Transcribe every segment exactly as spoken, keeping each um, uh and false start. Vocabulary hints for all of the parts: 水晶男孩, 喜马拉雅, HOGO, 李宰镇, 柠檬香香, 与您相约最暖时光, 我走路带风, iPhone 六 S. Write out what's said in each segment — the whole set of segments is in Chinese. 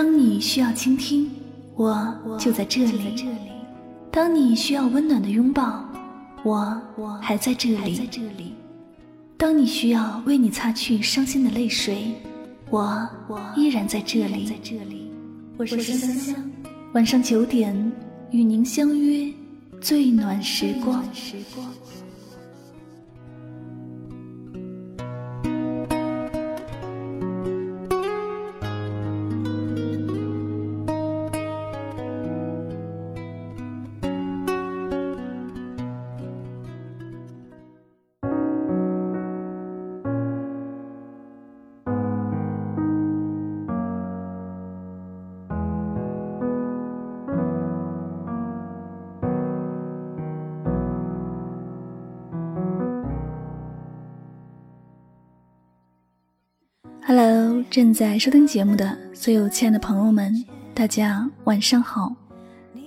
当你需要倾听，我就在这里；当你需要温暖的拥抱，我还在这里；当你需要为你擦去伤心的泪水，我依然在这里。我是香香，晚上九点与您相约最暖时光。Hello， 正在收听节目的所有亲爱的朋友们，大家晚上好，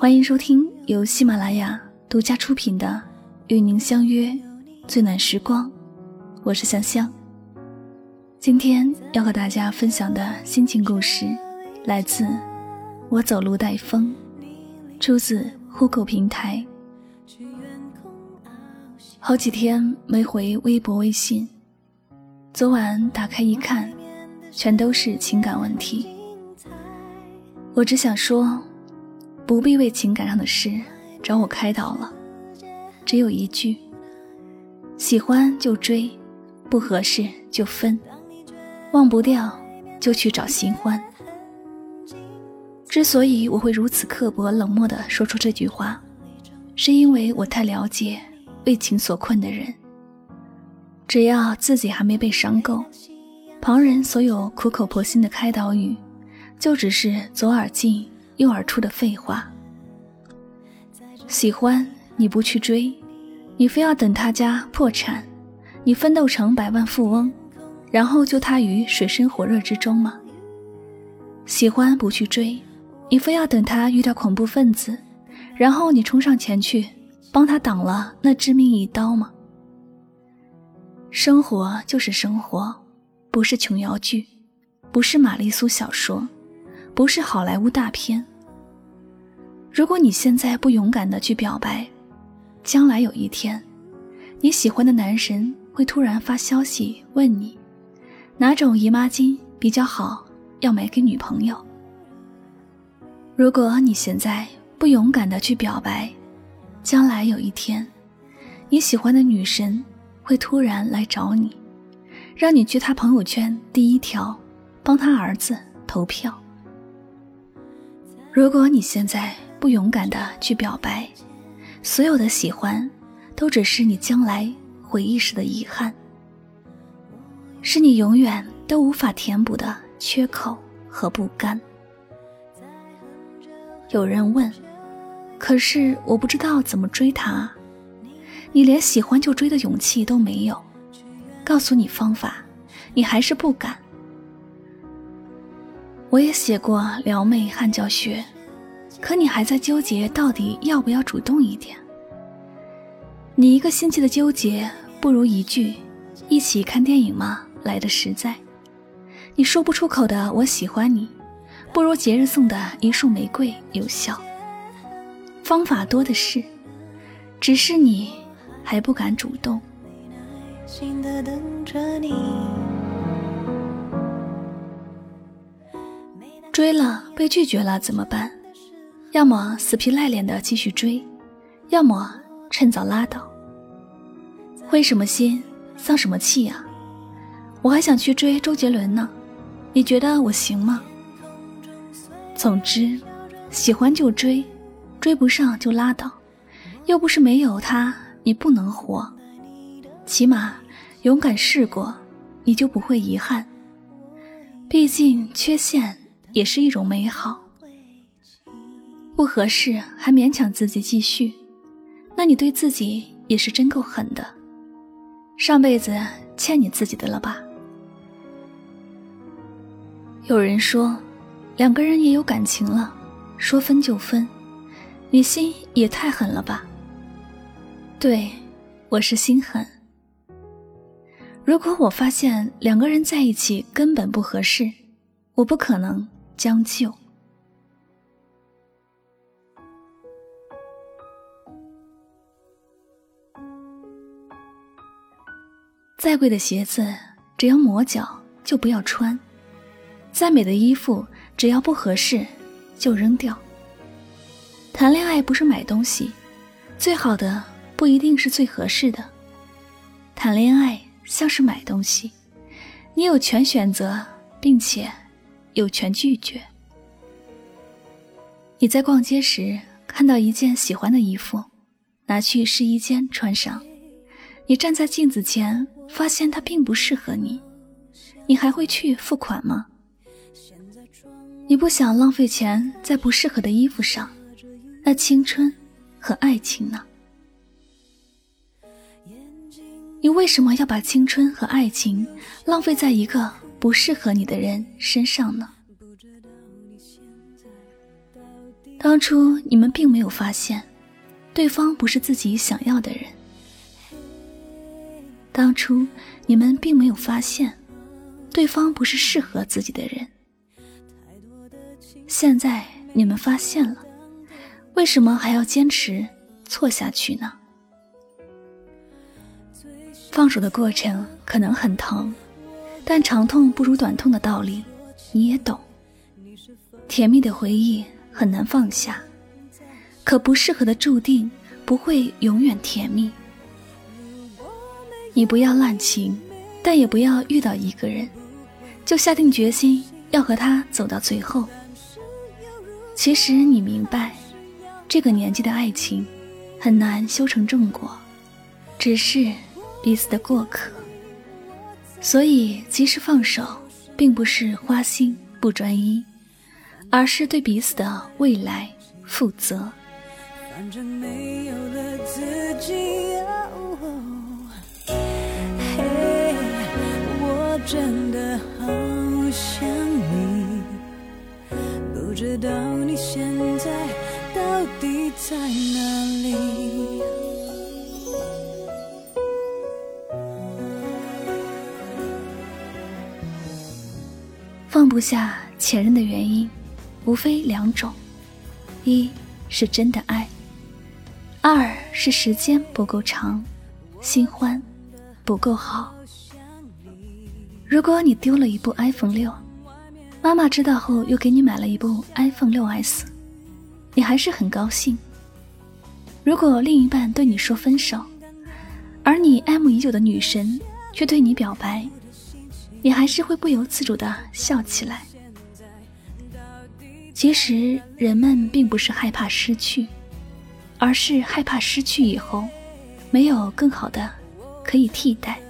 欢迎收听由喜马拉雅独家出品的《与您相约最暖时光》，我是香香。今天要和大家分享的心情故事，来自《我走路带风》，出自 H O G O 平台。好几天没回微博、微信，昨晚打开一看。全都是情感问题，我只想说，不必为情感上的事找我开导了。只有一句：喜欢就追，不合适就分，忘不掉就去找新欢。之所以我会如此刻薄冷漠地说出这句话，是因为我太了解为情所困的人，只要自己还没被伤够，旁人所有苦口婆心的开导语，就只是左耳进右耳出的废话。喜欢你不去追，你非要等他家破产，你奋斗成百万富翁，然后救他于水深火热之中吗？喜欢不去追，你非要等他遇到恐怖分子，然后你冲上前去帮他挡了那致命一刀吗？生活就是生活，不是琼瑶剧，不是玛丽苏小说，不是好莱坞大片。如果你现在不勇敢地去表白，将来有一天，你喜欢的男神会突然发消息问你，哪种姨妈巾比较好，要买给女朋友。如果你现在不勇敢地去表白，将来有一天，你喜欢的女神会突然来找你，让你去他朋友圈第一条，帮他儿子投票。如果你现在不勇敢地去表白，所有的喜欢都只是你将来回忆时的遗憾，是你永远都无法填补的缺口和不甘。有人问，可是我不知道怎么追他。你连喜欢就追的勇气都没有，告诉你方法，你还是不敢。我也写过撩妹汉教学，可你还在纠结到底要不要主动一点。你一个星期的纠结，不如一句一起看电影吗来得实在。你说不出口的我喜欢你，不如节日送的一束玫瑰有效。方法多的是，只是你还不敢主动。心的等着你，追了被拒绝了怎么办？要么死皮赖脸的继续追，要么趁早拉倒。灰什么心丧什么气啊？我还想去追周杰伦呢，你觉得我行吗？总之，喜欢就追，追不上就拉倒，又不是没有他你不能活。起码勇敢试过，你就不会遗憾。毕竟缺陷也是一种美好。不合适还勉强自己继续，那你对自己也是真够狠的。上辈子欠你自己的了吧？有人说，两个人也有感情了，说分就分，你心也太狠了吧？对，我是心狠。如果我发现两个人在一起根本不合适，我不可能将就。再贵的鞋子只要磨脚就不要穿，再美的衣服只要不合适就扔掉。谈恋爱不是买东西，最好的不一定是最合适的。谈恋爱像是买东西，你有权选择，并且有权拒绝。你在逛街时看到一件喜欢的衣服，拿去试衣间穿上，你站在镜子前发现它并不适合你，你还会去付款吗？你不想浪费钱在不适合的衣服上，那青春和爱情呢？你为什么要把青春和爱情浪费在一个不适合你的人身上呢？当初你们并没有发现，对方不是自己想要的人。当初你们并没有发现，对方不是适合自己的人。现在你们发现了，为什么还要坚持错下去呢？放手的过程可能很疼，但长痛不如短痛的道理你也懂。甜蜜的回忆很难放下，可不适合的注定不会永远甜蜜。你不要滥情，但也不要遇到一个人就下定决心要和他走到最后。其实你明白，这个年纪的爱情很难修成正果，只是彼此的过客，所以及时放手并不是花心不专一，而是对彼此的未来负责。反正没有了自己、哦哦、嘿，我真的好想你，不知道你现在到底在哪里。放不下前任的原因无非两种，一是真的爱，二是时间不够长，新欢不够好。如果你丢了一部 iPhone 六，妈妈知道后又给你买了一部 iPhone 六 S， 你还是很高兴。如果另一半对你说分手，而你爱慕已久的女神却对你表白，你还是会不由自主地笑起来。其实人们并不是害怕失去，而是害怕失去以后没有更好的可以替代。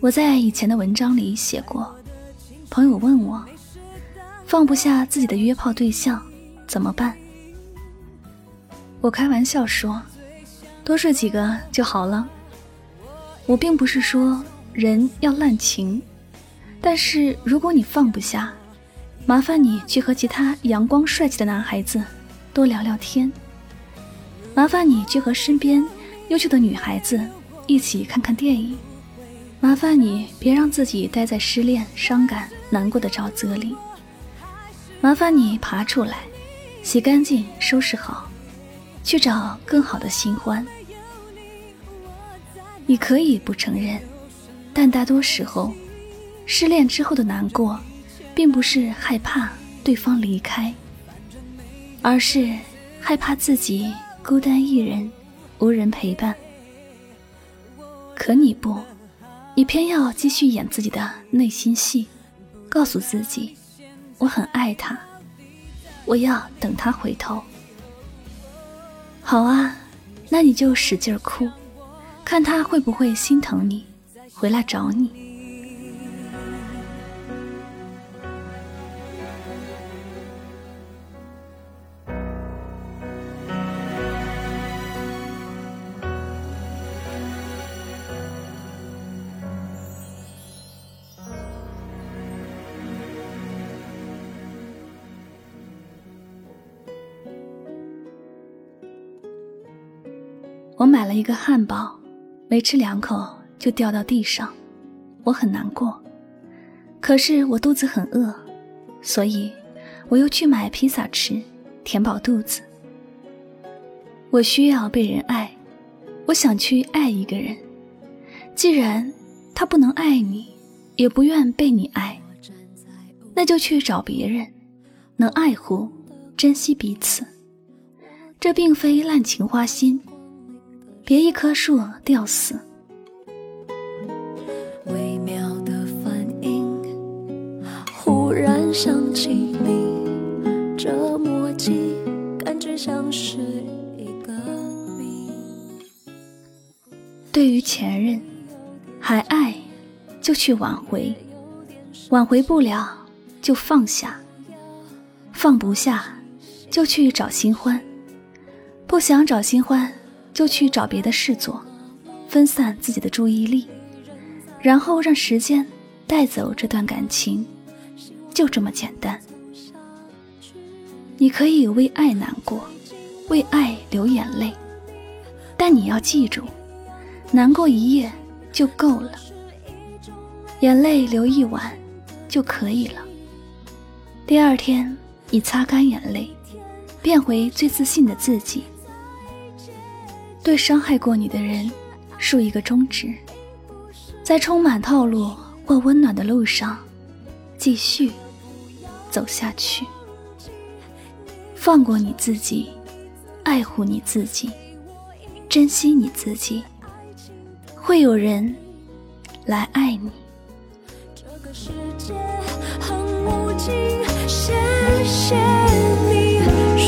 我在以前的文章里写过，朋友问我放不下自己的约炮对象怎么办，我开玩笑说多睡几个就好了。我并不是说人要滥情，但是如果你放不下，麻烦你去和其他阳光帅气的男孩子多聊聊天，麻烦你去和身边优秀的女孩子一起看看电影，麻烦你别让自己待在失恋、伤感、难过的沼泽里，麻烦你爬出来，洗干净、收拾好，去找更好的新欢。你可以不承认，但大多时候，失恋之后的难过，并不是害怕对方离开，而是害怕自己孤单一人，无人陪伴。可你不，你偏要继续演自己的内心戏，告诉自己，我很爱他，我要等他回头。好啊，那你就使劲哭，看他会不会心疼你。回来找你。我买了一个汉堡，没吃两口就掉到地上，我很难过。可是我肚子很饿，所以我又去买披萨吃，填饱肚子。我需要被人爱，我想去爱一个人。既然他不能爱你，也不愿被你爱，那就去找别人能爱护、珍惜彼此。这并非滥情花心，别一棵树吊死。微妙的反应，忽然想起你，这默契感觉像是一个谜。对于前任，还爱就去挽回，挽回不了就放下，放不下就去找新欢，不想找新欢就去找别的事做，分散自己的注意力，然后让时间带走这段感情，就这么简单。你可以为爱难过，为爱流眼泪，但你要记住，难过一夜就够了，眼泪流一晚就可以了。第二天你擦干眼泪，变回最自信的自己。对伤害过你的人竖一个中指，在充满套路或温暖的路上继续走下去。放过你自己，爱护你自己，珍惜你自己，会有人来爱你。这个世界很无情，谢谢你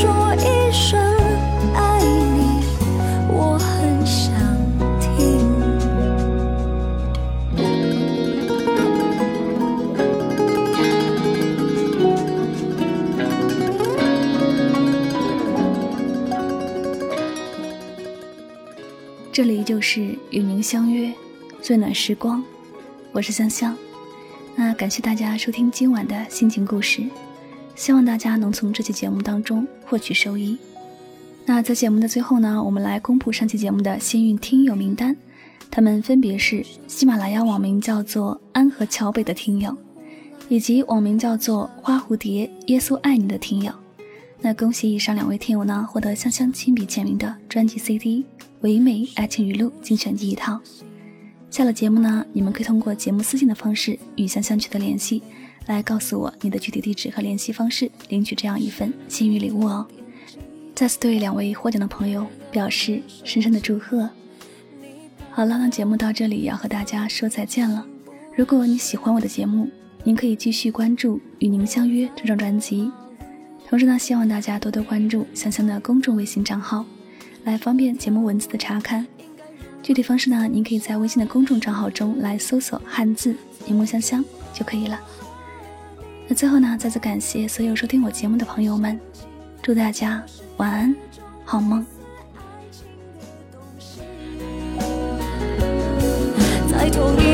说一声爱你，我很想听。这里就是与您相约最暖时光，我是香香。那感谢大家收听今晚的心情故事，希望大家能从这期节目当中获取收益。那在节目的最后呢，我们来公布上期节目的幸运听友名单，他们分别是喜马拉雅网名叫做安和乔北的听友，以及网名叫做花蝴蝶耶稣爱你的听友。那恭喜以上两位听友呢，获得香香亲笔签名的专辑 C D 唯美爱情语录精选集一套。下了节目呢，你们可以通过节目私信的方式与香香取得联系，来告诉我你的具体地址和联系方式，领取这样一份幸运礼物哦。再次对两位获奖的朋友表示深深的祝贺。好了，那节目到这里要和大家说再见了。如果你喜欢我的节目，您可以继续关注与您相约这张专辑，同时呢，希望大家多多关注香香的公众微信账号，来方便节目文字的查看。具体方式呢，您可以在微信的公众账号中来搜索汉字柠檬香香就可以了。那最后呢，再次感谢所有收听我节目的朋友们，祝大家晚安好梦。在同